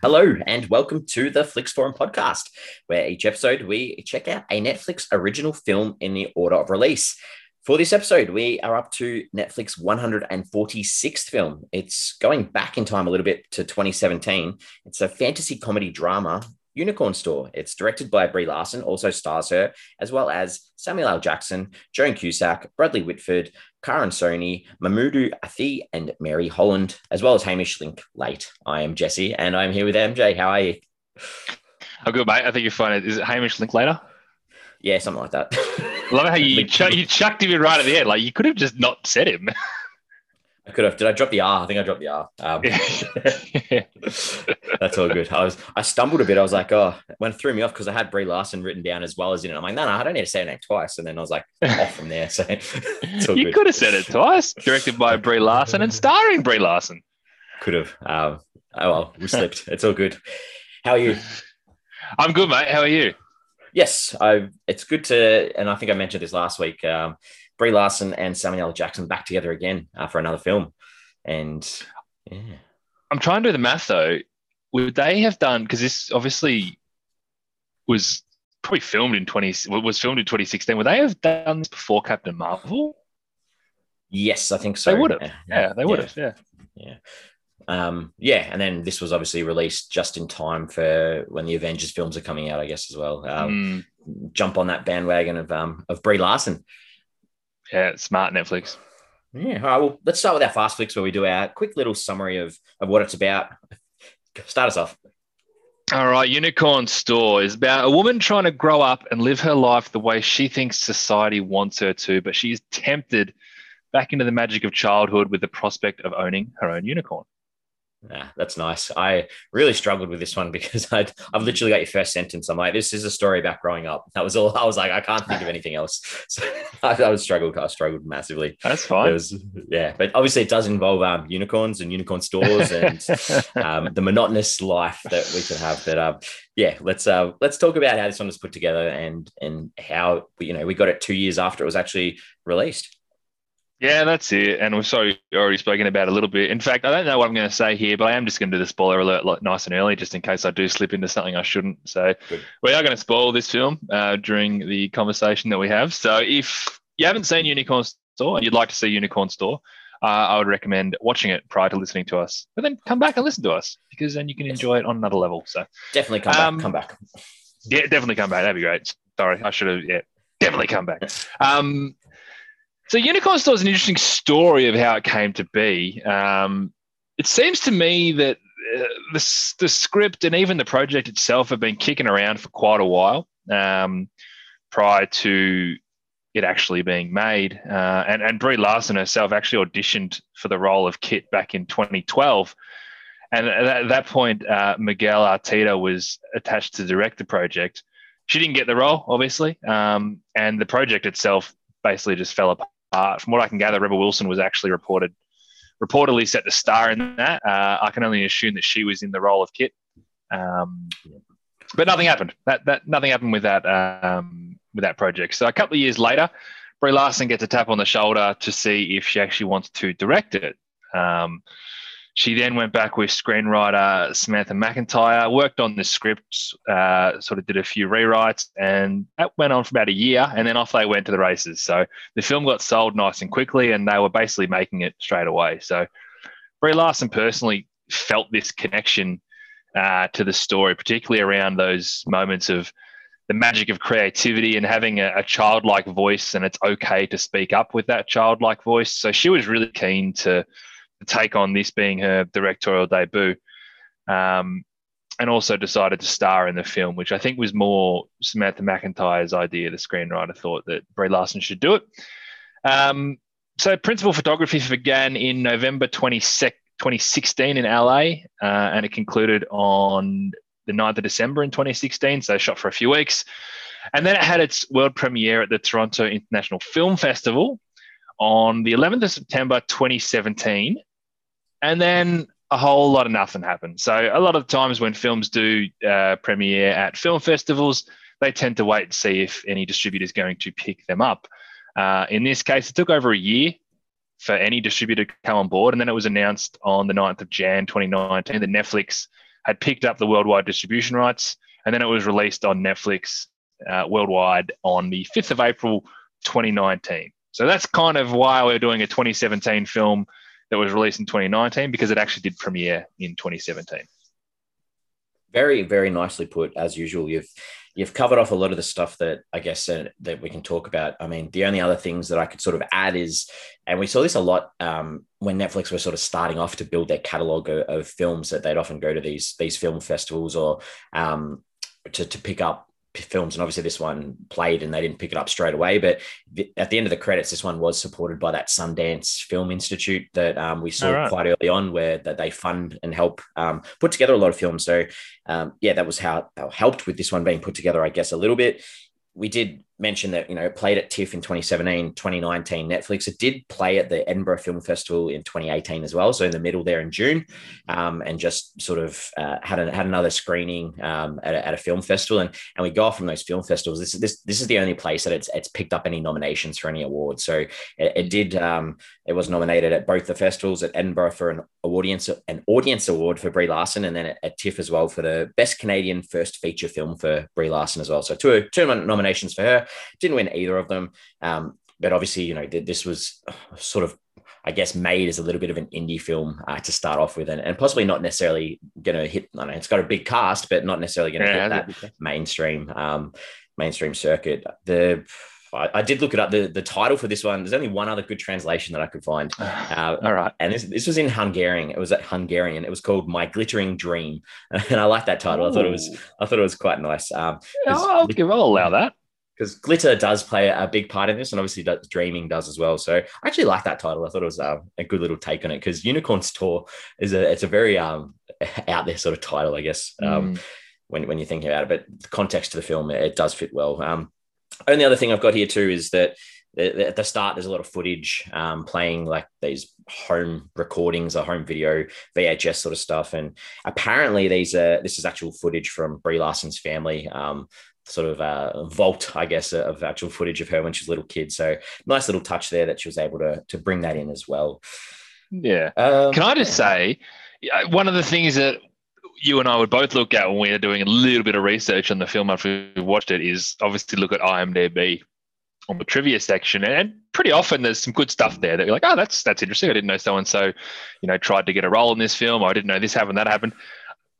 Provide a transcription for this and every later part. Hello and welcome to the Flix Forum podcast, where each episode we check out a Netflix original film in the order of release. For this episode, we are up to Netflix's 146th film. It's going back in time a little bit to 2017. It's a fantasy comedy drama, Unicorn Store. It's directed by Brie Larson, also stars her, as well as Samuel L. Jackson, Joan Cusack, Bradley Whitford, Karen Sony, Mamudu Athi, and Mary Holland, as well as Hamish Linklater. I am Jesse, and I'm here with MJ. How are you? I'm good, mate. I think you're fine. Is it Hamish Linklater? Yeah, something like that. I love how you chucked him in right at the end. Like, you could have just not said him. I could have. Did I drop the R? I think I dropped the R. Yeah. That's all good. I stumbled a bit. I was like, oh, when it threw me off because I had Brie Larson written down as well as in it. I'm like, no, I don't need to say her name twice. And then I was like, off from there. So it's all good. You could have said it twice. Directed by Brie Larson and starring Brie Larson. Could have. Oh, well, we slipped. It's all good. How are you? I'm good, mate. How are you? Yes, it's good to, and I think I mentioned this last week, Brie Larson and Samuel L. Jackson back together again for another film. And yeah. I'm trying to do the math though. Would they have done, because this obviously was probably filmed in 2016. Would they have done this before Captain Marvel? Yes, I think so. They would have. Yeah, they would have. Yeah. Yeah, and then this was obviously released just in time for when the Avengers films are coming out, I guess, as well. Jump on that bandwagon of Brie Larson. Yeah, smart Netflix. Yeah, all right, well, let's start with our Fast Flicks, where we do our quick little summary of what it's about. Start us off. All right, Unicorn Store is about a woman trying to grow up and live her life the way she thinks society wants her to, but she's tempted back into the magic of childhood with the prospect of owning her own unicorn. Nah, that's nice. I really struggled with this one because I've literally got your first sentence. I'm like, this is a story about growing up. That was all. I was like, I can't think of anything else. So I struggled massively. That's fine. But obviously it does involve unicorns and unicorn stores and the monotonous life that we can have. But let's talk about how this one was put together and how we got it 2 years after it was actually released. Yeah, that's it. And we've already spoken about it a little bit. In fact, I don't know what I'm going to say here, but I am just going to do the spoiler alert nice and early, just in case I do slip into something I shouldn't. So we are going to spoil this film during the conversation that we have. So if you haven't seen Unicorn Store and you'd like to see Unicorn Store, I would recommend watching it prior to listening to us. But then come back and listen to us, because then you can enjoy it on another level. So definitely come back. Yeah, definitely come back. That'd be great. Sorry, I should have. Yeah, definitely come back. So Unicorn Store is an interesting story of how it came to be. It seems to me that the script and even the project itself have been kicking around for quite a while prior to it actually being made. And Brie Larson herself actually auditioned for the role of Kit back in 2012. And at that point, Miguel Arteta was attached to direct the project. She didn't get the role, obviously, and the project itself basically just fell apart. From what I can gather, Rebel Wilson was actually reportedly set to star in that. I can only assume that she was in the role of Kit, but nothing happened. Nothing happened with that project. So a couple of years later, Brie Larson gets a tap on the shoulder to see if she actually wants to direct it. She then went back with screenwriter Samantha McIntyre, worked on the script, sort of did a few rewrites, and that went on for about a year, and then off they went to the races. So the film got sold nice and quickly, and they were basically making it straight away. So Brie Larson personally felt this connection to the story, particularly around those moments of the magic of creativity and having a childlike voice, and it's okay to speak up with that childlike voice. So she was really keen to take on this being her directorial debut, and also decided to star in the film, which I think was more Samantha McIntyre's idea. The screenwriter thought that Brie Larson should do it. So principal photography began in November 2016 in LA, and it concluded on the 9th of December in 2016, so shot for a few weeks. And then it had its world premiere at the Toronto International Film Festival on the 11th of September 2017, and then a whole lot of nothing happened. So a lot of times when films do premiere at film festivals, they tend to wait and see if any distributor is going to pick them up. In this case, it took over a year for any distributor to come on board, and then it was announced on the 9th of January 2019 that Netflix had picked up the worldwide distribution rights, and then it was released on Netflix worldwide on the 5th of April, 2019. So that's kind of why we're doing a 2017 film that was released in 2019, because it actually did premiere in 2017. Very, very nicely put, as usual. You've covered off a lot of the stuff that I guess that we can talk about. I mean, the only other things that I could sort of add is, and we saw this a lot when Netflix were sort of starting off to build their catalog of films, that they'd often go to these film festivals or to pick up films, and obviously this one played and they didn't pick it up straight away, but at the end of the credits, this one was supported by that Sundance Film Institute that we saw quite early on, where that they fund and help put together a lot of films. So yeah, that was how that helped with this one being put together, I guess, a little bit. We did mention that, you know, it played at TIFF in 2017, 2019 Netflix. It did play at the Edinburgh Film Festival in 2018 as well, so in the middle there in June, and just sort of had another screening at a film festival. And we go off from those film festivals. This is the only place that it's picked up any nominations for any awards. So it did. It was nominated at both the festivals, at Edinburgh for an audience award for Brie Larson, and then at TIFF as well for the best Canadian first feature film for Brie Larson as well. So two nominations for her. Didn't win either of them, but obviously, you know, this was sort of, I guess, made as a little bit of an indie film to start off with, and possibly not necessarily going to hit. I know it's got a big cast, but not necessarily going to hit that mainstream circuit. I did look it up. The title for this one, there's only one other good translation that I could find. All right. And this was in Hungarian. It was at Hungarian. It was called My Glittering Dream, and I like that title. Ooh. I thought it was quite nice. I'll allow that. Because glitter does play a big part in this, and obviously dreaming does as well. So I actually like that title. I thought it was a good little take on it, because Unicorn Store is it's a very out there sort of title, I guess, when you're thinking about it. But the context of the film, it does fit well. Only other thing I've got here too is that at the start, there's a lot of footage playing, like these home recordings or home video VHS sort of stuff. And apparently this is actual footage from Brie Larson's family, sort of vault, I guess, of actual footage of her when she was a little kid. So nice little touch there that she was able to bring that in as well. Yeah. Can I just say, one of the things that you and I would both look at when we are doing a little bit of research on the film after we've watched it is obviously look at IMDb on the trivia section. And pretty often there's some good stuff there that you're like, oh, that's interesting. I didn't know so-and-so, you know, tried to get a role in this film. I didn't know this happened, that happened.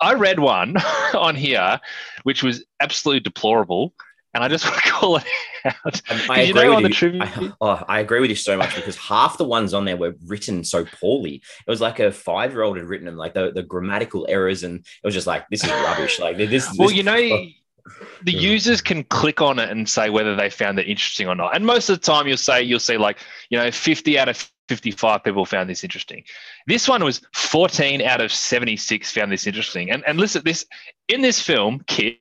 I read one on here, which was absolutely deplorable, and I just want to call it out. I agree with you so much, because half the ones on there were written so poorly. It was like a 5-year-old had written them, like the grammatical errors, and it was just like, this is rubbish. Like this. Well, you know, the users can click on it and say whether they found it interesting or not. And most of the time, you'll see like, you know, 50 out of 55 people found this interesting. This one was 14 out of 76 found this interesting. And listen, in this film, Kit,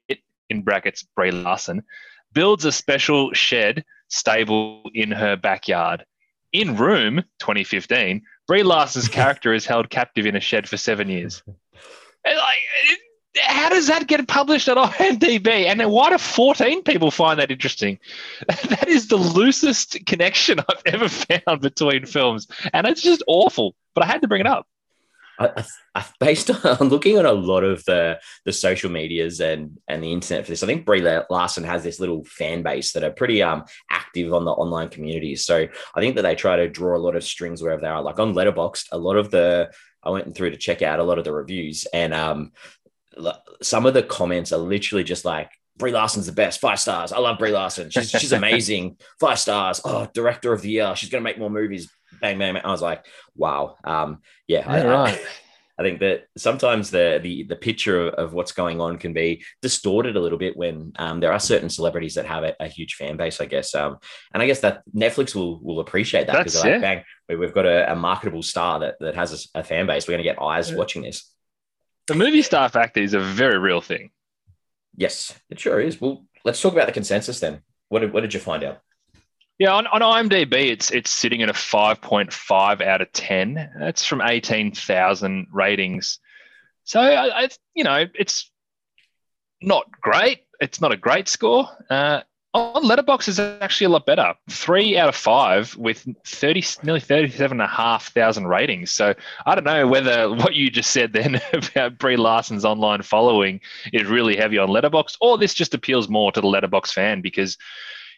in brackets, Brie Larson, builds a special shed stable in her backyard. In Room 2015, Brie Larson's character is held captive in a shed for 7 years. And how does that get published at IMDb? And then why do 14 people find that interesting? That is the loosest connection I've ever found between films. And it's just awful. But I had to bring it up. Based on looking at a lot of the social medias and the internet for this, I think Brie Larson has this little fan base that are pretty active on the online communities. So I think that they try to draw a lot of strings wherever they are. Like on Letterboxd, I went through to check out a lot of the reviews, and some of the comments are literally just like, Brie Larson's the best, 5 stars. I love Brie Larson. She's amazing. 5 stars. Oh, director of the year. She's going to make more movies. Bang, bang, bang. I was like, wow. I think that sometimes the picture of what's going on can be distorted a little bit when there are certain celebrities that have a huge fan base, I guess. And I guess that Netflix will appreciate that, because like, bang, we've got a marketable star that has a fan base. We're going to get eyes watching this. The movie star factor is a very real thing. Yes, it sure is. Well, let's talk about the consensus then. What did you find out? Yeah, on IMDb, it's sitting at a 5.5 out of 10. That's from 18,000 ratings. So, you know, it's not great. It's not a great score. on Letterboxd is actually a lot better. 3 out of 5 with nearly 37,500 ratings. So I don't know whether what you just said then about Brie Larson's online following is really heavy on Letterboxd, or this just appeals more to the Letterboxd fan, because,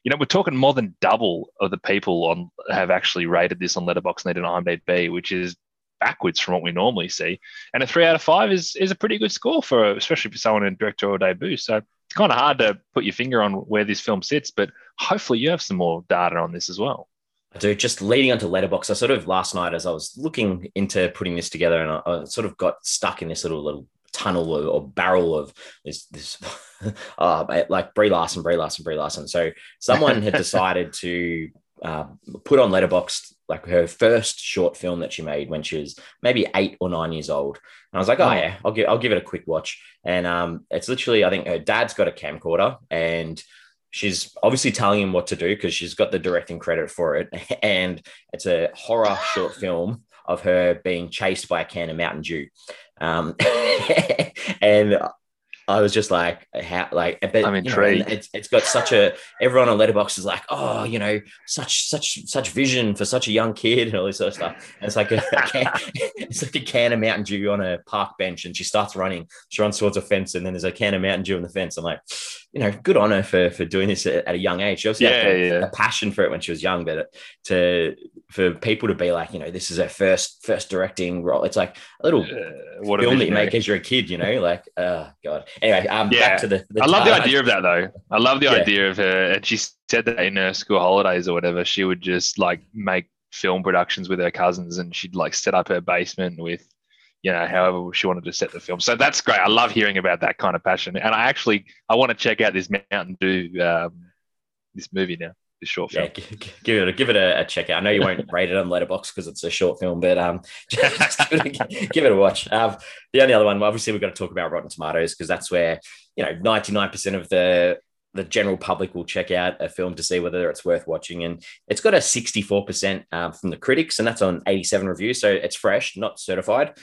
you know, we're talking more than double of the people on have actually rated this on Letterboxd and they did on IMDb, which is backwards from what we normally see. And a 3 out of 5 is a pretty good score for, especially for someone in directorial debut. So it's kind of hard to put your finger on where this film sits, but hopefully you have some more data on this as well. I do. Just leading onto Letterboxd, I sort of last night as I was looking into putting this together, and I sort of got stuck in this little tunnel or barrel of this like Brie Larson. So someone had decided to put on Letterboxd like her first short film that she made when she was maybe 8 or 9 years old. And I was like, oh yeah, I'll give it a quick watch. And it's literally, I think her dad's got a camcorder and she's obviously telling him what to do because she's got the directing credit for it. And it's a horror short film of her being chased by a can of Mountain Dew. And I was just like, I'm intrigued. Know, it's got such a, everyone on Letterboxd is like, oh, you know, such vision for such a young kid and all this sort of stuff. And it's like a can of Mountain Dew on a park bench, and she starts running. She runs towards a fence, and then there's a can of Mountain Dew on the fence. I'm like, you know, good on her for doing this at a young age. She obviously had a passion for it when she was young, but for people to be like, you know, this is her first directing role. It's like a little film that you make as you're a kid, you know, like, oh God. Anyway, back to the I love the idea of that though. I love the idea of her. And she said that in her school holidays or whatever, she would just like make film productions with her cousins, and she'd like set up her basement with, you know, however she wanted to set the film. So that's great. I love hearing about that kind of passion. And I want to check out this Mountain Dew, this movie now, this short film. Yeah, give it a check out. I know you won't rate it on Letterboxd because it's a short film, but just give it a watch. The only other one, obviously we've got to talk about Rotten Tomatoes, because that's where, you know, 99% of the general public will check out a film to see whether it's worth watching. And it's got a 64% from the critics, and that's on 87 reviews. So it's fresh, not certified.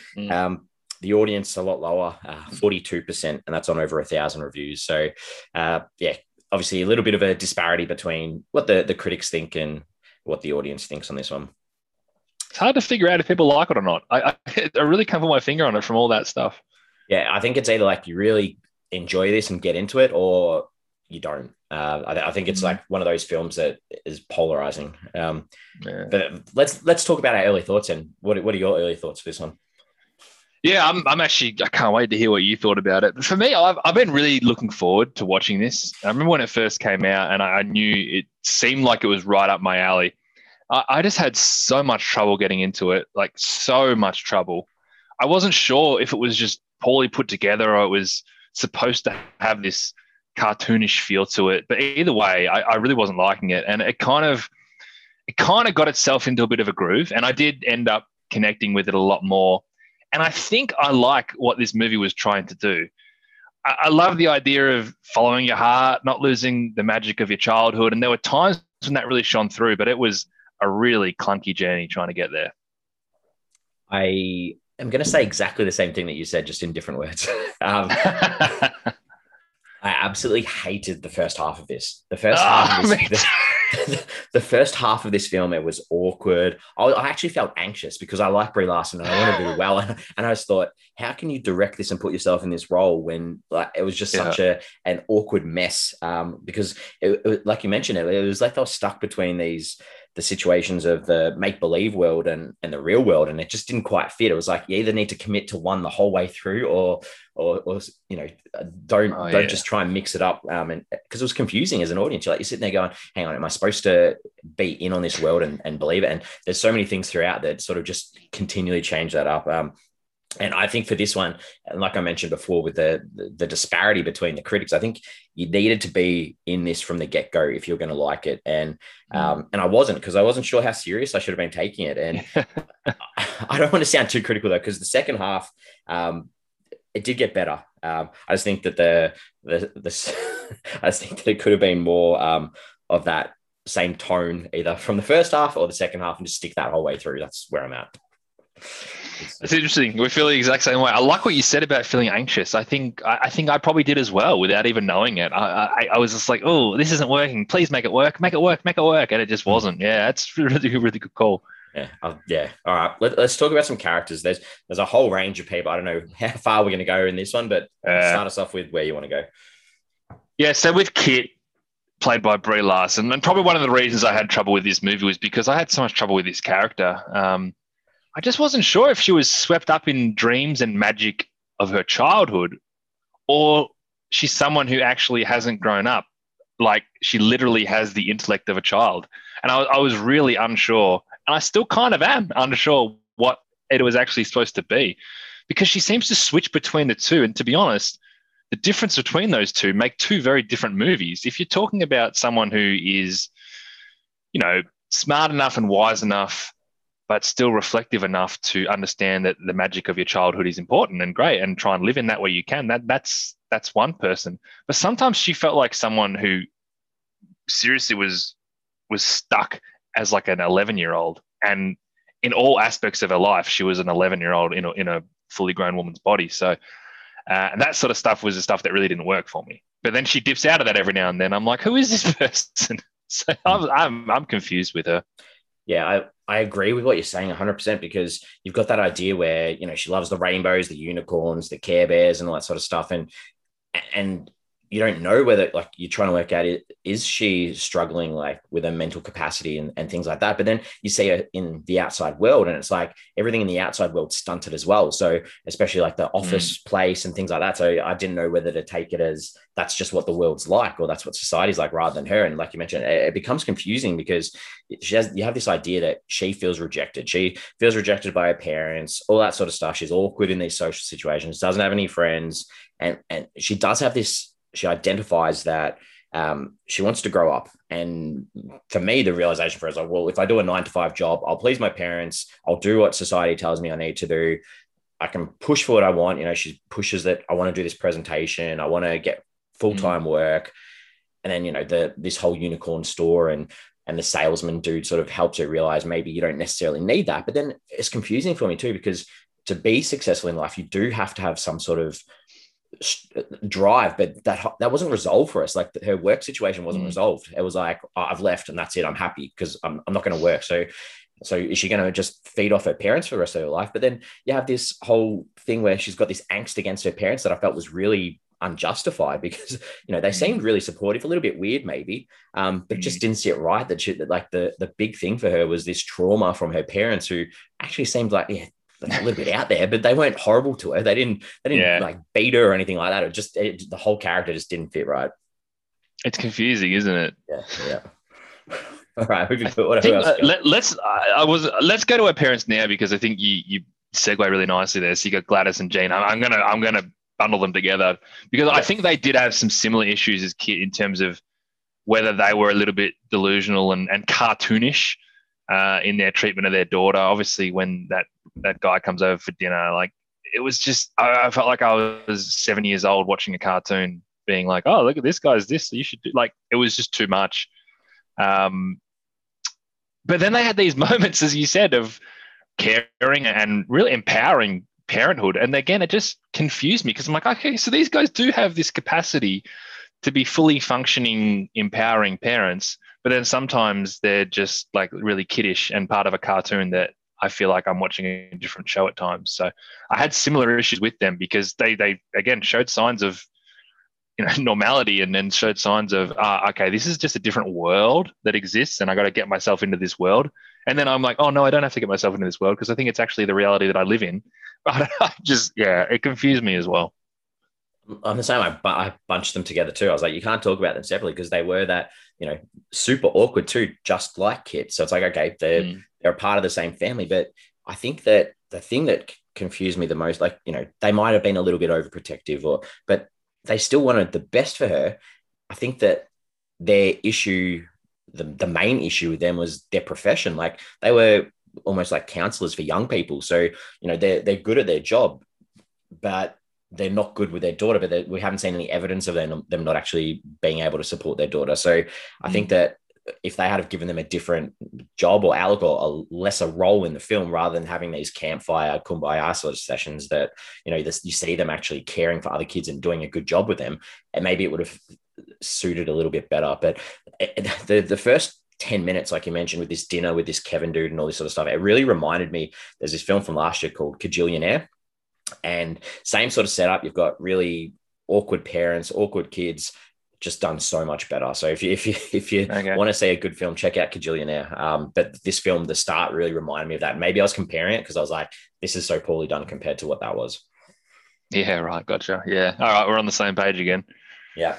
The audience a lot lower, 42%, and that's on over 1,000 reviews. So obviously a little bit of a disparity between what the critics think and what the audience thinks on this one. It's hard to figure out if people like it or not. I really can't put my finger on it from all that stuff. Yeah. I think it's either like you really enjoy this and get into it, or you don't. I think it's like one of those films that is polarizing. But let's talk about our early thoughts. And what are your early thoughts for this one? Yeah, I'm actually, I can't wait to hear what you thought about it. For me, I've been really looking forward to watching this. I remember when it first came out, and I knew it seemed like it was right up my alley. I just had so much trouble getting into it, like so much trouble. I wasn't sure if it was just poorly put together or it was supposed to have this cartoonish feel to it, but either way I really wasn't liking it, and it kind of got itself into a bit of a groove, and I did end up connecting with it a lot more, and I think I like what this movie was trying to do. I love the idea of following your heart, not losing the magic of your childhood, and there were times when that really shone through, but it was a really clunky journey trying to get there. I am going to say exactly the same thing that you said, just in different words. I absolutely hated the first half of this. The first half of this film, it was awkward. I actually felt anxious because I like Brie Larson and I want to do well. And I just thought, how can you direct this and put yourself in this role when, like, it was just such an awkward mess? Because, like you mentioned, it was like they were stuck between the situations of the make-believe world and the real world, and it just didn't quite fit. It was like you either need to commit to one the whole way through, or you know, don't just try and mix it up. And because it was confusing as an audience, you're sitting there going, "Hang on, am I supposed to be in on this world and believe it?" And there's so many things throughout that sort of just continually change that up. And I think for this one, and like I mentioned before, with the disparity between the critics, I think you needed to be in this from the get-go if you're going to like it. And I wasn't, because I wasn't sure how serious I should have been taking it. And I don't want to sound too critical, though, because the second half, it did get better. I just think that I just think that it could have been more of that same tone, either from the first half or the second half, and just stick that whole way through. That's where I'm at. It's interesting. We're feeling the exact same way. I like what you said about feeling anxious. I think I probably did as well without even knowing it. I was just like, oh, this isn't working. Please make it work. And it just wasn't. Yeah, that's really, really good call. Yeah. Yeah. All right. Let's talk about some characters. There's a whole range of people. I don't know how far we're going to go in this one, but start us off with where you want to go. Yeah. So with Kit, played by Brie Larson, and probably one of the reasons I had trouble with this movie was because I had so much trouble with this character. I just wasn't sure if she was swept up in dreams and magic of her childhood, or she's someone who actually hasn't grown up. Like, she literally has the intellect of a child. And I was really unsure, and I still kind of am unsure what it was actually supposed to be, because she seems to switch between the two. And to be honest, the difference between those two make two very different movies. If you're talking about someone who is, you know, smart enough and wise enough, but still reflective enough to understand that the magic of your childhood is important and great, and try and live in that way you can, that's one person. But sometimes she felt like someone who seriously was stuck as like an 11-year-old, and in all aspects of her life, she was an 11-year-old in a fully grown woman's body. So. And that sort of stuff was the stuff that really didn't work for me. But then she dips out of that every now and then. I'm like, who is this person? So I'm confused with her. Yeah, I agree with what you're saying 100%, because you've got that idea where, you know, she loves the rainbows, the unicorns, the Care Bears, and all that sort of stuff. And you don't know whether, like, you're trying to work out, is she struggling, like, with her mental capacity and things like that? But then you see her in the outside world, and it's like everything in the outside world stunted as well. So especially like the office place and things like that. So I didn't know whether to take it as that's just what the world's like, or that's what society's like, rather than her. And like you mentioned, it becomes confusing because you have this idea that she feels rejected. She feels rejected by her parents, all that sort of stuff. She's awkward in these social situations, doesn't have any friends. And she does have this, she identifies that she wants to grow up. And for me, the realization for her is like, well, if I do a 9-to-5 job, I'll please my parents. I'll do what society tells me I need to do. I can push for what I want. You know, she pushes that I want to do this presentation. I want to get full-time work. And then, you know, this whole unicorn store and the salesman dude sort of helps her realize maybe you don't necessarily need that. But then it's confusing for me too, because to be successful in life, you do have to have some sort of drive, but that wasn't resolved for us. Like, her work situation wasn't resolved. It was like, oh, I've left and that's it. I'm happy because I'm not going to work. So is she going to just feed off her parents for the rest of her life? But then you have this whole thing where she's got this angst against her parents that I felt was really unjustified, because, you know, they seemed really supportive, a little bit weird maybe, but just didn't see it right that like the big thing for her was this trauma from her parents, who actually seemed like, yeah, a little bit out there, but they weren't horrible to her. They didn't like beat her or anything like that. It just the whole character just didn't fit right. It's confusing, isn't it? Yeah. All right. Let's go to her parents now, because I think you segue really nicely there. So you got Gladys and Jean. I'm gonna bundle them together, because I think they did have some similar issues as Kit in terms of whether they were a little bit delusional and cartoonish in their treatment of their daughter. Obviously, when that guy comes over for dinner, like, it was just, I felt like I was 7 years old watching a cartoon being like, oh, look at this guy's this, you should do, like, it was just too much. But then they had these moments, as you said, of caring and really empowering parenthood. And again, it just confused me, because I'm like, okay, so these guys do have this capacity to be fully functioning, empowering parents, but then sometimes they're just like really kiddish and part of a cartoon that I feel like I'm watching a different show at times. So I had similar issues with them, because they again showed signs of, you know, normality, and then showed signs of, okay, this is just a different world that exists, and I got to get myself into this world. And then I'm like, oh no, I don't have to get myself into this world, because I think it's actually the reality that I live in. But I just, yeah, it confused me as well. I'm the same. I bunched them together too. I was like, you can't talk about them separately, because they were that, you know, super awkward too, just like Kit. So it's like, okay, they're a part of the same family. But I think that the thing that confused me the most, like, you know, they might have been a little bit overprotective, but they still wanted the best for her. I think that their issue, the main issue with them was their profession. Like, they were almost like counselors for young people. So, you know, they're good at their job, but they're not good with their daughter, but we haven't seen any evidence of them not actually being able to support their daughter. So I think that if they had given them a different job or outlook or a lesser role in the film, rather than having these campfire kumbaya sort of sessions that, you know, this, you see them actually caring for other kids and doing a good job with them, and maybe it would have suited a little bit better. But the first 10 minutes, like you mentioned, with this dinner with this Kevin dude and all this sort of stuff, it really reminded me, there's this film from last year called Kajillionaire, and same sort of setup. You've got really awkward parents, awkward kids, just done so much better. So if you okay. want to see a good film, check out Kajillionaire. But this film, the start really reminded me of that. Maybe I was comparing it because I was like, this is so poorly done compared to what that was. Yeah, right. Gotcha. Yeah. All right. We're on the same page again. Yeah.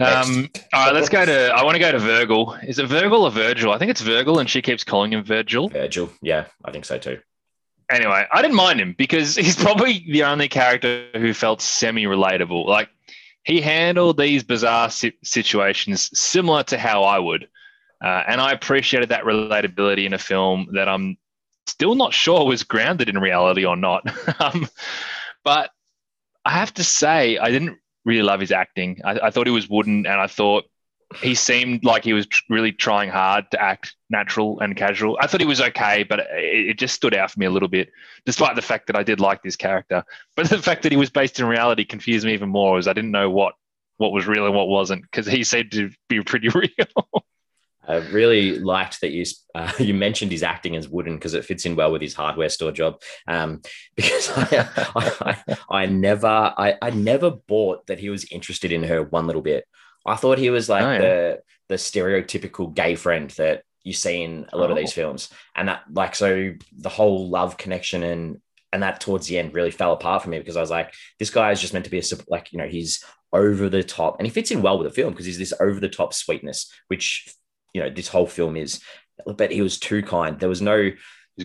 All right, let's go to, I want to go to Virgil. Is it Virgil or Virgil? I think it's Virgil, and she keeps calling him Virgil. Virgil. Yeah, I think so too. Anyway, I didn't mind him because he's probably the only character who felt semi-relatable. Like, he handled these bizarre situations similar to how I would. And I appreciated that relatability in a film that I'm still not sure was grounded in reality or not. But I have to say, I didn't really love his acting. I thought he was wooden, and I thought he seemed like he was really trying hard to act natural and casual. I thought he was okay, but it just stood out for me a little bit, despite the fact that I did like this character. But the fact that he was based in reality confused me even more, as I didn't know what was real and what wasn't, because he seemed to be pretty real. I really liked that you mentioned his acting as wooden, because it fits in well with his hardware store job. Because I never bought that he was interested in her one little bit. I thought he was like the stereotypical gay friend that you see in a lot of these films, and that, like, so the whole love connection and that towards the end really fell apart for me, because I was like, this guy is just meant to be he's over the top, and he fits in well with the film because he's this over the top sweetness, which, you know, this whole film is. But he was too kind. There was no. He's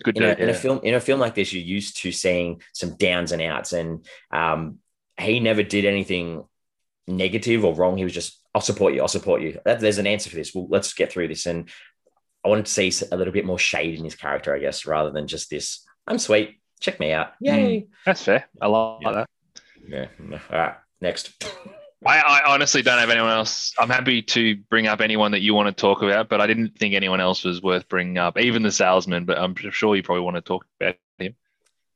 a good dude, in a film like this, you're used to seeing some downs and outs, and he never did anything negative or wrong. He was just, I'll support you. There's an answer for this. Well, let's get through this. And I wanted to see a little bit more shade in his character, I guess, rather than just this, I'm sweet, check me out. Yay. That's fair. I like that. Yeah. All right. Next. I honestly don't have anyone else. I'm happy to bring up anyone that you want to talk about, but I didn't think anyone else was worth bringing up, even the salesman, but I'm sure you probably want to talk about him.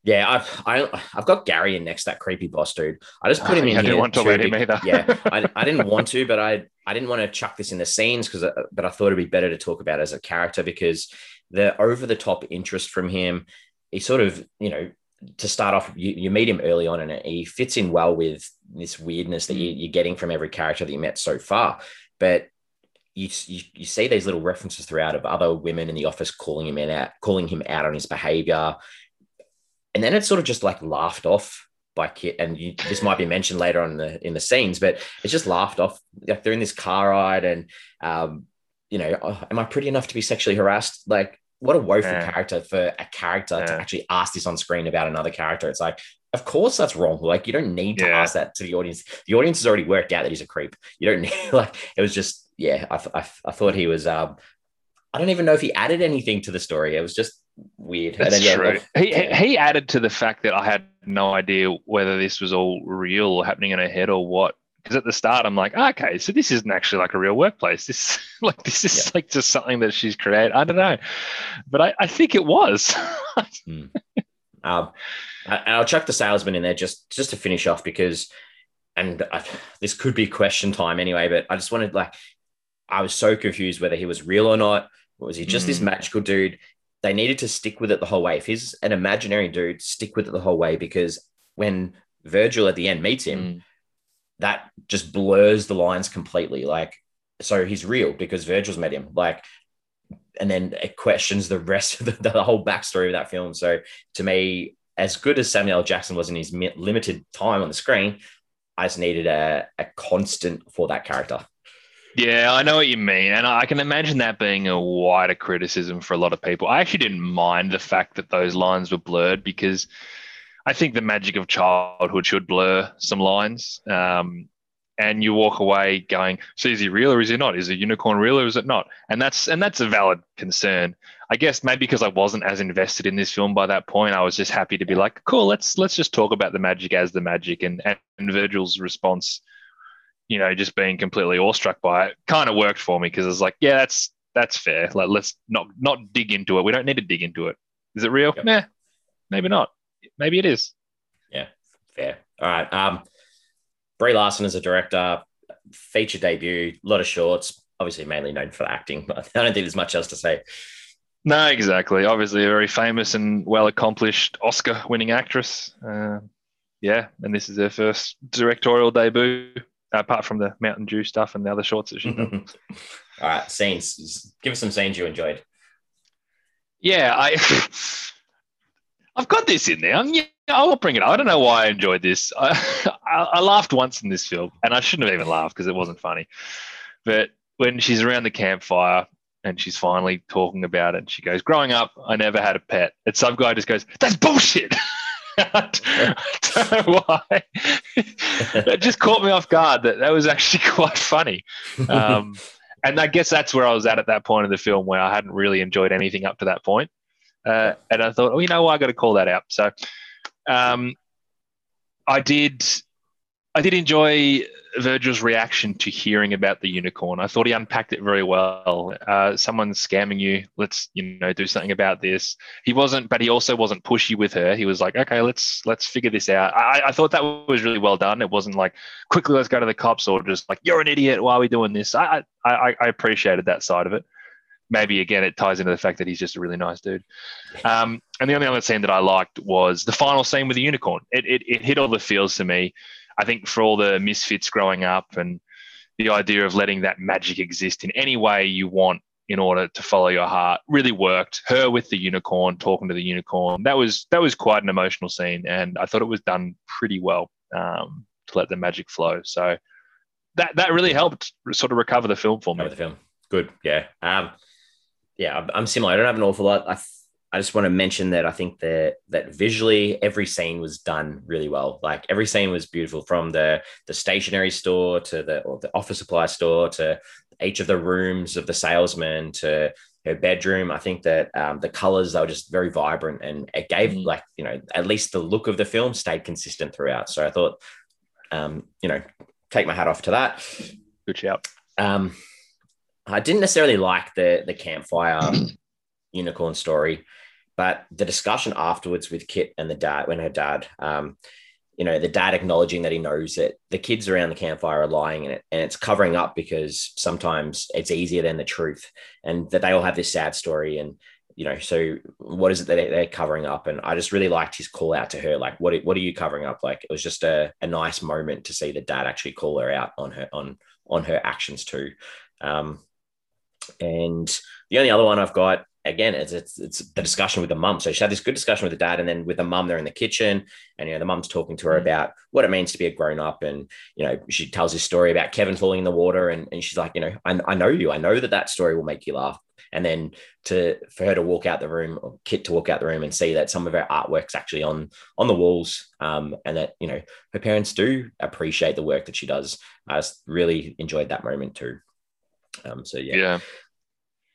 Yeah, I've got Gary in next, that creepy boss dude. I just put him in. I didn't want to talk about him either. Yeah, I didn't want to, but I didn't want to chuck this in the scenes but I thought it'd be better to talk about as a character, because the over the top interest from him, he sort of, you know, to start off, you meet him early on, and he fits in well with this weirdness that you're getting from every character that you met so far, but. You see these little references throughout of other women in the office calling him out on his behavior, and then it's sort of just like laughed off by Kit. And this might be mentioned later on in the scenes, but it's just laughed off. Like, they're in this car ride, and am I pretty enough to be sexually harassed? Like, what a woeful character for a character to actually ask this on screen about another character. It's like, of course that's wrong. Like, you don't need to ask that to the audience. The audience has already worked out that he's a creep. You don't need, like, it was just. Yeah, I thought he was. I don't even know if he added anything to the story. It was just weird. That's true. He added to the fact that I had no idea whether this was all real or happening in her head or what. Because at the start, I'm like, okay, so this isn't actually like a real workplace. This is just something that she's created. I don't know, but I think it was. I'll chuck the salesman in there just to finish off, because, and this could be question time anyway, but I just wanted, like. I was so confused whether he was real or not. Or was he just this magical dude? They needed to stick with it the whole way. If he's an imaginary dude, stick with it the whole way, because when Virgil at the end meets him, that just blurs the lines completely. Like, so he's real because Virgil's met him. Like, and then it questions the rest of the whole backstory of that film. So to me, as good as Samuel L. Jackson was in his limited time on the screen, I just needed a constant for that character. Yeah, I know what you mean. And I can imagine that being a wider criticism for a lot of people. I actually didn't mind the fact that those lines were blurred, because I think the magic of childhood should blur some lines. And you walk away going, so is he real or is he not? Is a unicorn real or is it not? And that's a valid concern. I guess maybe because I wasn't as invested in this film by that point, I was just happy to be like, cool, let's just talk about the magic as the magic. And Virgil's response you know, just being completely awestruck by it kind of worked for me, because it's like, yeah, that's fair. Like, let's not dig into it. We don't need to dig into it. Is it real? Yep. Nah, maybe not. Maybe it is. Yeah, fair. All right. Brie Larson is a director, feature debut, a lot of shorts, obviously mainly known for acting, but I don't think there's much else to say. No, exactly. Obviously a very famous and well-accomplished Oscar-winning actress. Yeah, and this is her first directorial debut, apart from the Mountain Dew stuff and the other shorts that she's done. All right, scenes. Give us some scenes you enjoyed. Yeah, I've got this in there. I'll bring it up. I don't know why I enjoyed this. I laughed once in this film, and I shouldn't have even laughed because it wasn't funny. But when she's around the campfire and she's finally talking about it, she goes, growing up, I never had a pet. And some guy just goes, that's bullshit. I don't know why. It just caught me off guard. That was actually quite funny. And I guess that's where I was at that point in the film, where I hadn't really enjoyed anything up to that point. And I thought, oh, you know what? I got to call that out. So I did enjoy Virgil's reaction to hearing about the unicorn. I thought he unpacked it very well. Someone's scamming you. Let's, do something about this. He wasn't, but he also wasn't pushy with her. He was like, okay, let's figure this out. I thought that was really well done. It wasn't like, quickly, let's go to the cops, or just like, you're an idiot. Why are we doing this? I appreciated that side of it. Maybe, again, it ties into the fact that he's just a really nice dude. And the only other scene that I liked was the final scene with the unicorn. It hit all the feels to me. I think for all the misfits growing up and the idea of letting that magic exist in any way you want in order to follow your heart really worked. Her with the unicorn, talking to the unicorn, that was quite an emotional scene, and I thought it was done pretty well to let the magic flow. So that really helped sort of recover the film for me. Good, yeah. Yeah, I'm similar. I don't have an awful lot. I just want to mention that I think that visually every scene was done really well. Like, every scene was beautiful, from the stationery store to the office supply store to each of the rooms of the salesman to her bedroom. I think that the colors, they were just very vibrant, and it gave at least the look of the film stayed consistent throughout. So I thought, take my hat off to that. Good shout. I didn't necessarily like the campfire unicorn story, but the discussion afterwards with Kit and the dad, when her dad, the dad acknowledging that he knows that the kids around the campfire are lying in it, and it's covering up because sometimes it's easier than the truth, and that they all have this sad story, and so what is it that they're covering up? And I just really liked his call out to her, like, what are you covering up? Like, it was just a nice moment to see the dad actually call her out on her on her actions too. And the only other one I've got, again, it's the discussion with the mum. So she had this good discussion with the dad, and then with the mum, they're in the kitchen, and the mum's talking to her about what it means to be a grown up, and she tells this story about Kevin falling in the water, and she's like, I know you. I know that story will make you laugh. And then for her to walk out the room, or Kit to walk out the room, and see that some of her artwork's actually on the walls, and that her parents do appreciate the work that she does. I just really enjoyed that moment too. So yeah.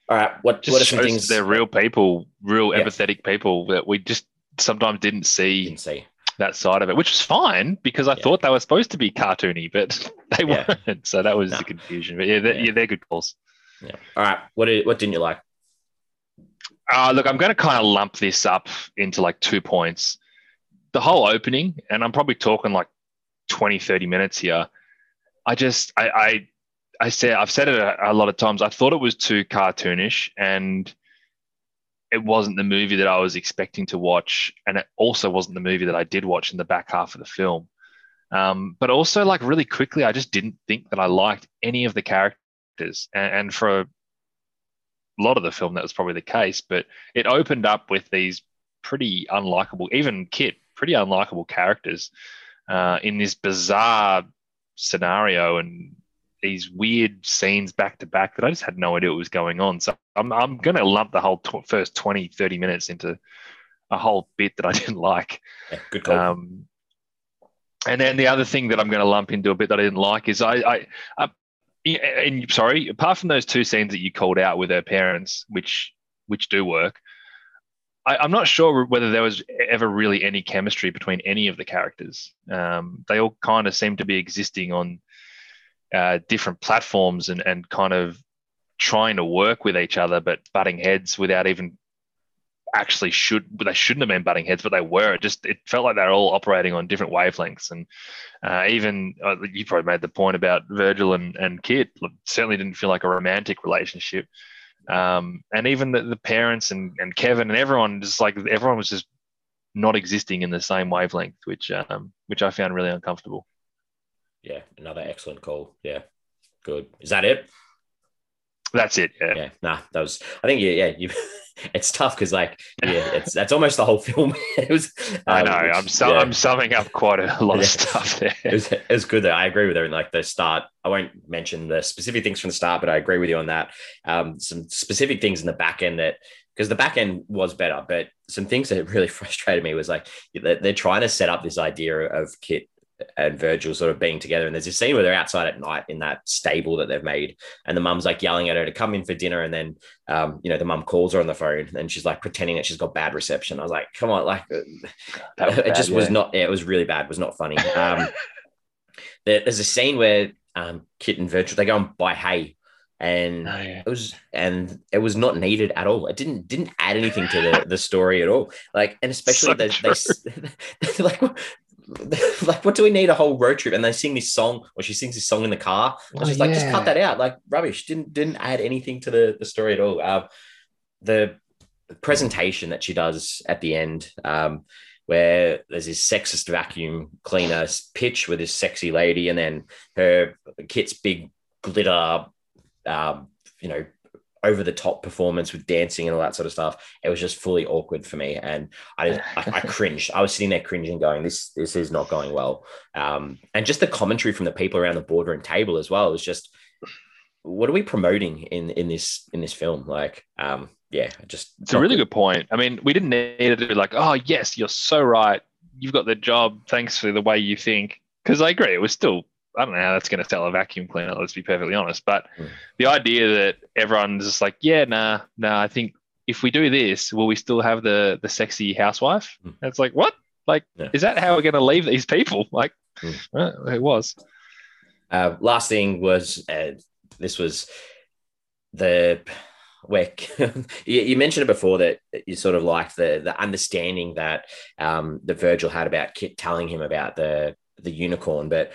All right. What are some things? They're real people, empathetic people that we just sometimes didn't see that side of it, which is fine, because I thought they were supposed to be cartoony, but they weren't. So that was the confusion. But they're good calls. Yeah. All right. What didn't you like? Look, I'm going to kind of lump this up into like 2 points. The whole opening, and I'm probably talking like 20, 30 minutes here. I've said it a lot of times. I thought it was too cartoonish, and it wasn't the movie that I was expecting to watch, and it also wasn't the movie that I did watch in the back half of the film. But also, like, really quickly, I just didn't think that I liked any of the characters, and for a lot of the film, that was probably the case. But it opened up with these pretty unlikable, even Kit, pretty unlikable characters in this bizarre scenario, and these weird scenes back to back that I just had no idea what was going on. So I'm going to lump the whole first 20, 30 minutes into a whole bit that I didn't like. Yeah, good call. And then the other thing that I'm going to lump into a bit that I didn't like is apart from those two scenes that you called out with her parents, which do work, I'm not sure whether there was ever really any chemistry between any of the characters. They all kind of seem to be existing on different platforms and kind of trying to work with each other, but butting heads without even actually they shouldn't have been butting heads, but they were. It felt like they were all operating on different wavelengths. And even you probably made the point about Virgil and Kit. It certainly didn't feel like a romantic relationship. And even the parents and Kevin and everyone was just not existing in the same wavelength, which I found really uncomfortable. Yeah, another excellent call. Yeah, good. Is that it? That's it. Yeah. I think it's tough because that's almost the whole film. It was. I know. I'm summing up quite a lot of stuff there. It was good though. I agree with everything. Like the start, I won't mention the specific things from the start, but I agree with you on that. Some specific things in the back end because the back end was better, but some things that really frustrated me was like they're trying to set up this idea of Kit and Virgil sort of being together, and there's this scene where they're outside at night in that stable that they've made, and the mum's like yelling at her to come in for dinner, and then the mum calls her on the phone and she's like pretending that she's got bad reception. I was like, come on, like it was really bad. It was not funny. There's a scene where Kit and Virgil, they go and buy hay, and it was not needed at all. It didn't add anything to the story at all. Like, and especially they like what do we need a whole road trip? And they sing this song, or she sings this song in the car. I was just cut that out. Like, rubbish. Didn't add anything to the story at all. The presentation that she does at the end, where there's this sexist vacuum cleaner pitch with this sexy lady, and then her Kit's big glitter, over the top performance with dancing and all that sort of stuff. It was just fully awkward for me. And I cringed. I was sitting there cringing going, this is not going well. And just the commentary from the people around the boardroom table as well. It was just, what are we promoting in this film? Like, it's a really good point. I mean, we didn't need it to be like, oh yes, you're so right. You've got the job. Thanks for the way you think. Cause I agree. It was still, I don't know how that's going to sell a vacuum cleaner, let's be perfectly honest. But the idea that everyone's just like, yeah, nah, I think if we do this, will we still have the sexy housewife? And it's like, what? Like, is that how we're going to leave these people? Like, well, it was. Last thing was, this was the... where you mentioned it before that you sort of liked the understanding that that Virgil had about Kit telling him about the unicorn, but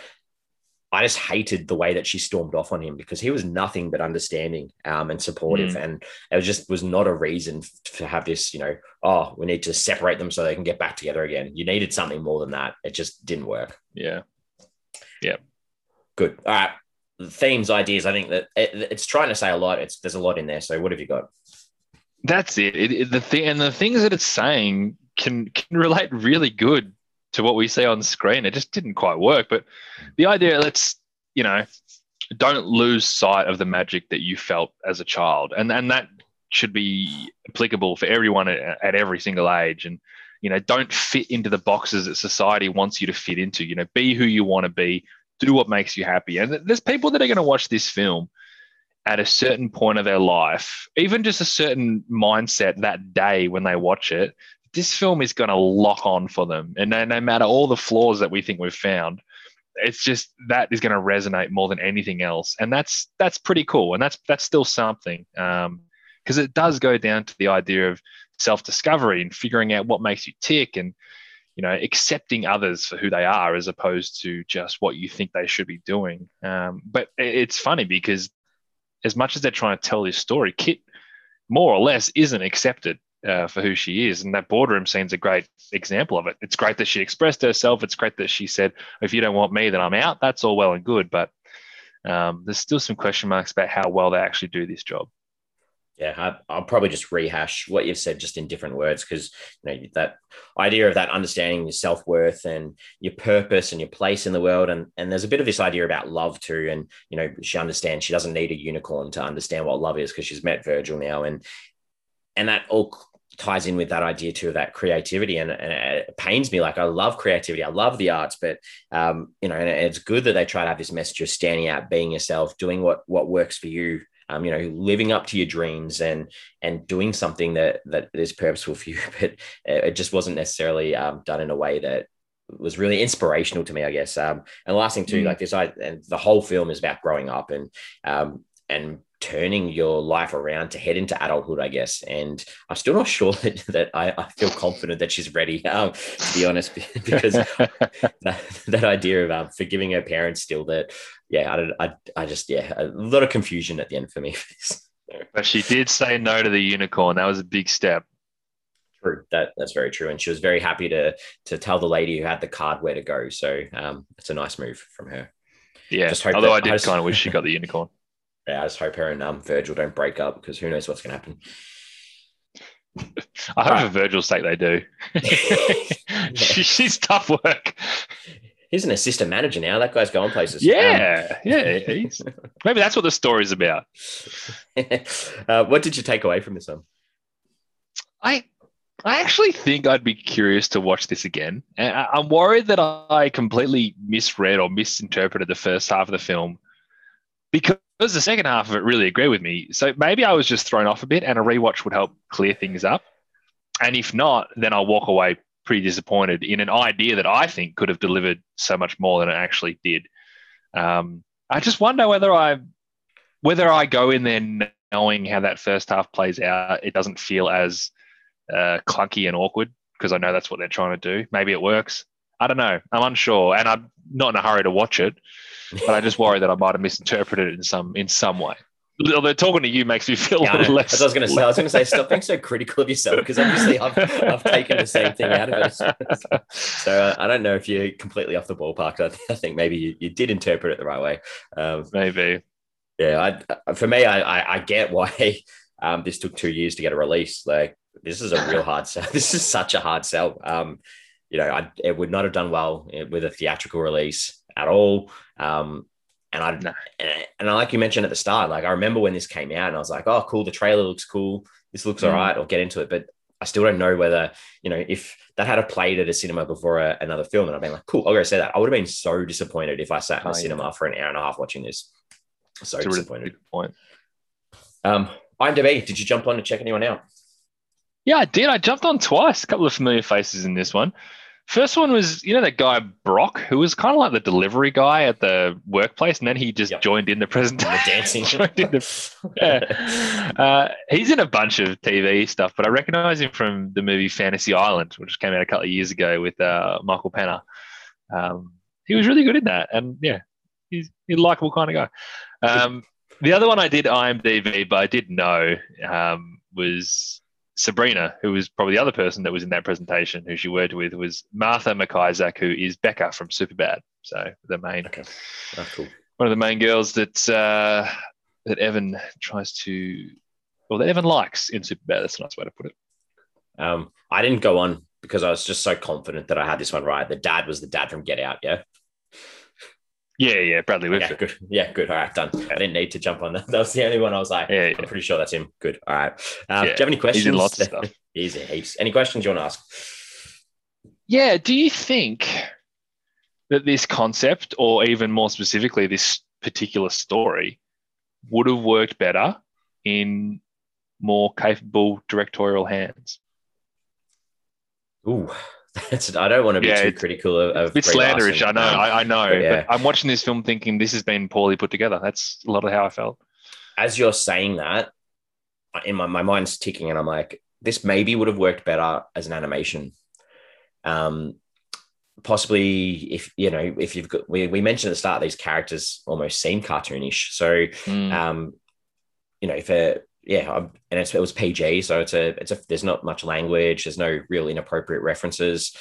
I just hated the way that she stormed off on him because he was nothing but understanding and supportive. And it was not a reason to have this, we need to separate them so they can get back together again. You needed something more than that. It just didn't work. Yeah. Yeah. Good. All right. Themes, ideas. I think that it's trying to say a lot. There's a lot in there. So what have you got? That's it. The things that it's saying can relate really good to what we see on screen. It just didn't quite work. But the idea, don't lose sight of the magic that you felt as a child. And that should be applicable for everyone at every single age. And, don't fit into the boxes that society wants you to fit into. Be who you want to be, do what makes you happy. And there's people that are going to watch this film at a certain point of their life, even just a certain mindset that day when they watch it. This film is going to lock on for them. And no matter all the flaws that we think we've found, it's just that is going to resonate more than anything else. And that's pretty cool. And that's still something, because it does go down to the idea of self-discovery and figuring out what makes you tick and, accepting others for who they are as opposed to just what you think they should be doing. But it's funny because as much as they're trying to tell this story, Kit more or less isn't accepted for who she is, and that boardroom scene's a great example of it. It's great that she expressed herself. It's great that she said, if you don't want me, then I'm out. That's all well and good, but there's still some question marks about how well they actually do this job. Yeah, I'll probably just rehash what you've said just in different words, because that idea of that understanding your self-worth and your purpose and your place in the world. And there's a bit of this idea about love too. And, she understands she doesn't need a unicorn to understand what love is because she's met Virgil now. And that all ties in with that idea too of that creativity. And it pains me. Like, I love creativity. I love the arts, but and it's good that they try to have this message of standing out, being yourself, doing what works for you. Living up to your dreams and doing something that is purposeful for you, but it just wasn't necessarily done in a way that was really inspirational to me, I guess. And the last thing too, like this, and the whole film is about growing up and turning your life around to head into adulthood, I guess. And I'm still not sure that I feel confident that she's ready, to be honest, because that idea of forgiving her parents still, I just, a lot of confusion at the end for me. But she did say no to the unicorn. That was a big step. True. That's very true. And she was very happy to tell the lady who had the card where to go. So it's a nice move from her. Yeah. I kind of wish she got the unicorn. Yeah, I just hope her and Virgil don't break up, because who knows what's going to happen. I hope for Virgil's sake they do. She's tough work. He's an assistant manager now. That guy's going places. Yeah. Maybe that's what the story's about. What did you take away from this one? I actually think I'd be curious to watch this again. And I'm worried that I completely misread or misinterpreted the first half of the film, because the second half of it really agreed with me. So maybe I was just thrown off a bit, and a rewatch would help clear things up. And if not, then I'll walk away pretty disappointed in an idea that I think could have delivered so much more than it actually did. I just wonder whether I go in there knowing how that first half plays out. It doesn't feel as clunky and awkward, because I know that's what they're trying to do. Maybe it works. I don't know. I'm unsure, and I'm not in a hurry to watch it. But I just worry that I might have misinterpreted it in some way. Although talking to you makes me feel a little less. I was going to say, stop being so critical of yourself, because obviously I've taken the same thing out of it. So I don't know if you're completely off the ballpark. I think maybe you did interpret it the right way. Maybe. Yeah. For me, I get why this took 2 years to get a release. Like, this is a real hard sell. This is such a hard sell. It would not have done well with a theatrical release at all. And like you mentioned at the start, like, I remember when this came out and I was like, oh, cool, the trailer looks cool. This looks all right. I'll get into it. But I still don't know whether, if that had played at a cinema before another film, and I've been like, cool, I'll go say that. I would have been so disappointed if I sat in the cinema for an hour and a half watching this. So it's disappointed. A really good point. IMDb, did you jump on to check anyone out? Yeah, I did. I jumped on twice. A couple of familiar faces in this one. First one was, that guy Brock, who was kind of like the delivery guy at the workplace, and then he just joined in the presentation. He's in a bunch of TV stuff, but I recognize him from the movie Fantasy Island, which came out a couple of years ago with Michael Penner. He was really good in that, and yeah, he's a likable kind of guy. The other one I did IMDb, but I did know was Sabrina, who was probably the other person that was in that presentation, who she worked with, was Martha McIsaac, who is Becca from Superbad. So the main, one of the main girls that Evan that Evan likes in Superbad. That's a nice way to put it. I didn't go on because I was just so confident that I had this one right. The dad was the dad from Get Out, yeah? Yeah, Bradley Whitford. Yeah, good. Yeah, good. All right, done. I didn't need to jump on that. That was the only one I was like, yeah. I'm pretty sure that's him. Good. All right. Do you have any questions? He's in lots of stuff. He's in heaps. Any questions you want to ask? Yeah. Do you think that this concept, or even more specifically, this particular story, would have worked better in more capable directorial hands? Ooh. I don't want to be too critical of a bit slanderish. I know. But I'm watching this film thinking this has been poorly put together. That's a lot of how I felt. As you're saying that, in my mind's ticking, and I'm like, this maybe would have worked better as an animation. Possibly if you've got, we mentioned at the start, these characters almost seem cartoonish. So, it was PG, so it's a. There's not much language. There's no real inappropriate references.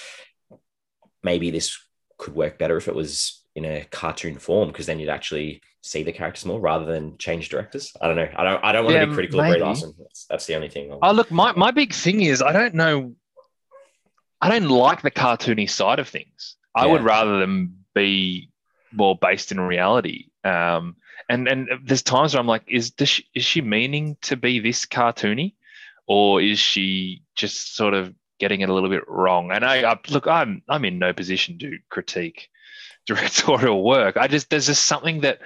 Maybe this could work better if it was in a cartoon form, because then you'd actually see the characters more rather than change directors. I don't know. I don't want to be critical of Brie Larson. That's the only thing. Look, my big thing is I don't know. I don't like the cartoony side of things. I would rather them be more based in reality. And there's times where I'm like, is she meaning to be this cartoony, or is she just sort of getting it a little bit wrong? And I'm in no position to critique directorial work. There's just something that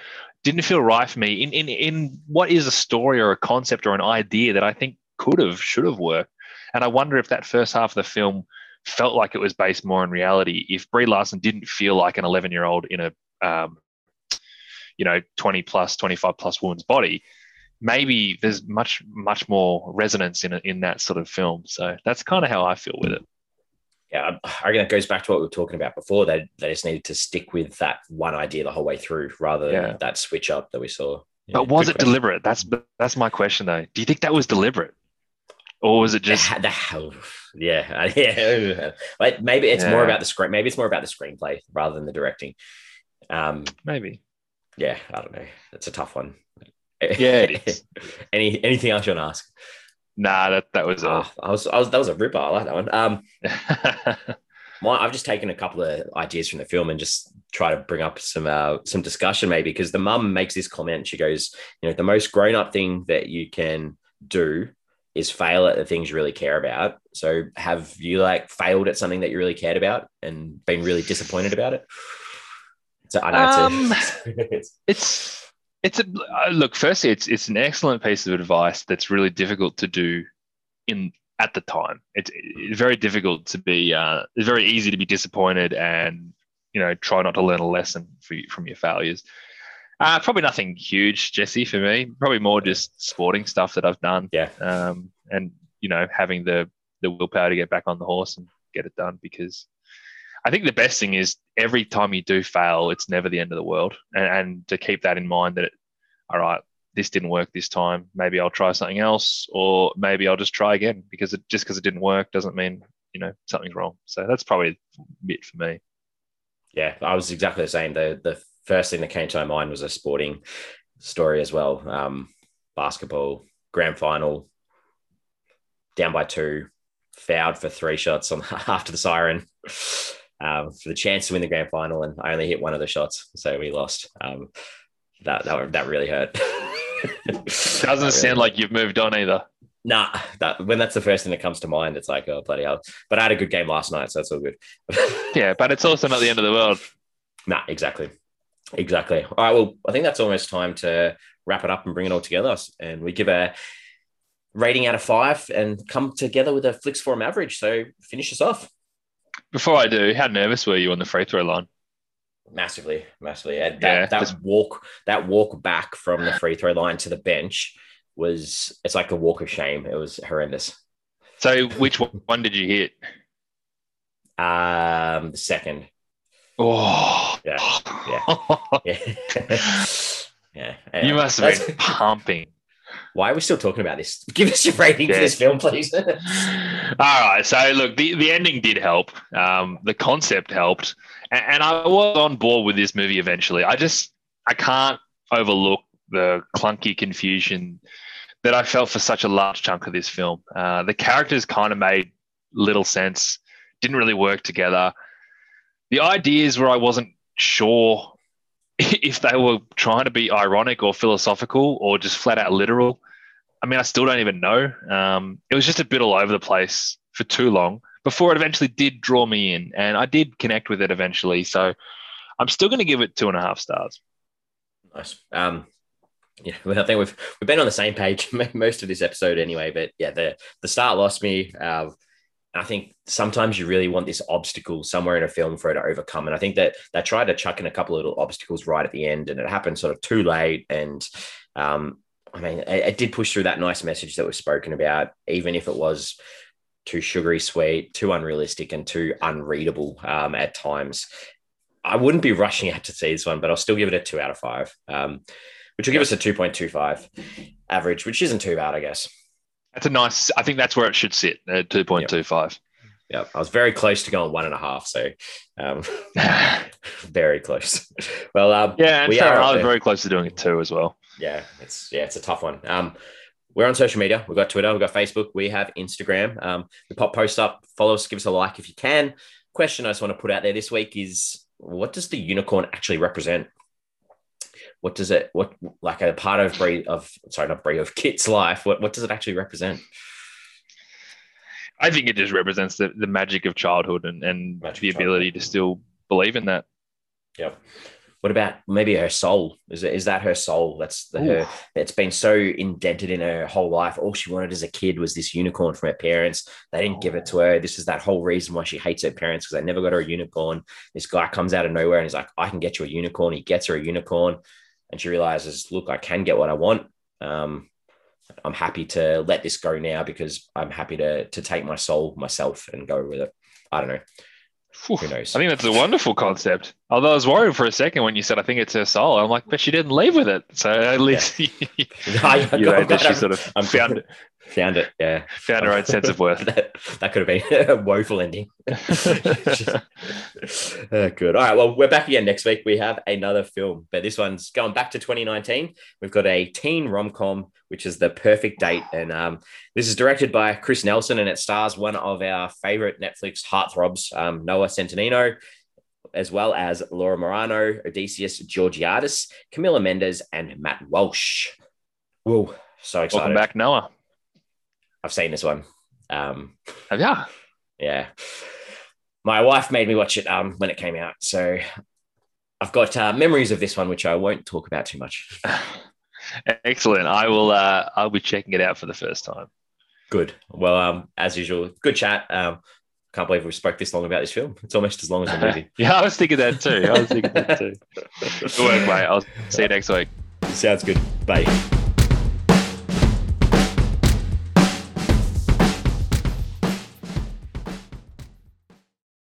didn't feel right for me in what is a story or a concept or an idea that I think should have worked. And I wonder if that first half of the film felt like it was based more on reality. If Brie Larson didn't feel like an 11-year-old in a, 20 plus, 25 plus woman's body, maybe there's much more resonance in that sort of film. So that's kind of how I feel with it. Yeah, I reckon that goes back to what we were talking about before. They just needed to stick with that one idea the whole way through, rather than that switch up that we saw. Yeah, but was it deliberate? That's my question, though. Do you think that was deliberate? Or was it just... Yeah. Like maybe it's more about the script. Maybe it's more about the screenplay rather than the directing. Maybe. Yeah, I don't know. It's a tough one. Yeah, it is. Anything else you want to ask? Nah, that was all. That was a ripper. I like that one. I've just taken a couple of ideas from the film and just try to bring up some discussion, maybe, because the mum makes this comment. She goes, the most grown-up thing that you can do is fail at the things you really care about. So have you failed at something that you really cared about and been really disappointed about it? So I know firstly, it's an excellent piece of advice that's really difficult to do at the time. It's very difficult to be, it's very easy to be disappointed and, try not to learn a lesson from your failures. Probably nothing huge, Jesse, for me. Probably more just sporting stuff that I've done. Yeah. And, having the willpower to get back on the horse and get it done, because I think the best thing is every time you do fail, it's never the end of the world. And to keep that in mind that, all right, this didn't work this time. Maybe I'll try something else, or maybe I'll just try again, because just because it didn't work doesn't mean, something's wrong. So that's probably it for me. Yeah, I was exactly the same. The first thing that came to my mind was a sporting story as well. Basketball, grand final, down by 2, fouled for 3 shots after the siren for the chance to win the grand final, and I only hit one of the shots, so we lost. That really hurt. Doesn't sound like you've moved on either. Nah, when that's the first thing that comes to mind, it's like, oh, bloody hell. But I had a good game last night, so that's all good. Yeah, but it's also not the end of the world. Nah, exactly. All right, well, I think that's almost time to wrap it up and bring it all together. And we give a rating out of 5 and come together with a Flixform average. So finish us off. Before I do, how nervous were you on the free throw line? Massively. That walk back from the free throw line to the bench it's like a walk of shame. It was horrendous. So which one did you hit? The second. Oh yeah. Yeah. Anyway, you must have been pumping. Why are we still talking about this? Give us your rating for this film, please. All right. So look, the ending did help. The concept helped, and I was on board with this movie eventually. I can't overlook the clunky confusion that I felt for such a large chunk of this film. The characters kind of made little sense, didn't really work together. The ideas where I wasn't sure if they were trying to be ironic or philosophical or just flat out literal. I mean, I still don't even know. It was just a bit all over the place for too long before it eventually did draw me in, and I did connect with it eventually. So I'm still going to give it 2.5 stars. Nice. Yeah, well, I think we've been on the same page most of this episode anyway, but yeah, the start lost me. I think sometimes you really want this obstacle somewhere in a film for it to overcome. And I think that they tried to chuck in a couple of little obstacles right at the end, and it happened sort of too late. And it did push through that nice message that was spoken about, even if it was too sugary sweet, too unrealistic, and too unreadable at times. I wouldn't be rushing out to see this one, but I'll still give it a 2 out of 5, which will give us a 2.25 average, which isn't too bad, I guess. That's a nice, I think that's where it should sit, 2.25. Yeah, I was very close to going 1.5, so very close. Well, I was very close to doing it 2 as well. Yeah, it's a tough one. We're on social media. We've got Twitter, we've got Facebook, we have Instagram. We pop posts up, follow us, give us a like if you can. Question I just want to put out there this week is, what does the unicorn actually represent? What does it, what, like a part of Kit's life, what does it actually represent? I think it just represents the magic of childhood and the ability to still believe in that. Yeah. What about maybe her soul? Is that her soul? That's the, her. It's been so indented in her whole life. All she wanted as a kid was this unicorn from her parents. They didn't give it to her. This is that whole reason why she hates her parents, because they never got her a unicorn. This guy comes out of nowhere and he's like, I can get you a unicorn. He gets her a unicorn and she realizes, look, I can get what I want. I'm happy to let this go now because I'm happy to take my soul myself and go with it. I don't know. Who knows? I think that's a wonderful concept. Although I was worried for a second when you said, I think it's her soul. I'm like, but she didn't leave with it. So at least she sort of found it. Yeah. Found her own sense of worth. That could have been a woeful ending. Good. All right. Well, we're back again next week. We have another film, but this one's going back to 2019. We've got a teen rom-com, which is The Perfect Date. And this is directed by Chris Nelson, and it stars one of our favorite Netflix heartthrobs, Noah Centineo, as well as Laura Marano, Odysseus Georgiadis, Camilla Mendes, and Matt Walsh. Whoa, so excited. Welcome back, Noah. I've seen this one. Have you? Yeah. My wife made me watch it when it came out. So I've got memories of this one, which I won't talk about too much. Excellent. I will. I'll be checking it out for the first time. Good. Well, as usual, good chat. Can't believe we spoke this long about this film. It's almost as long as the movie. Yeah, I was thinking that too. Good work, mate. I'll see you next week. Sounds good. Bye.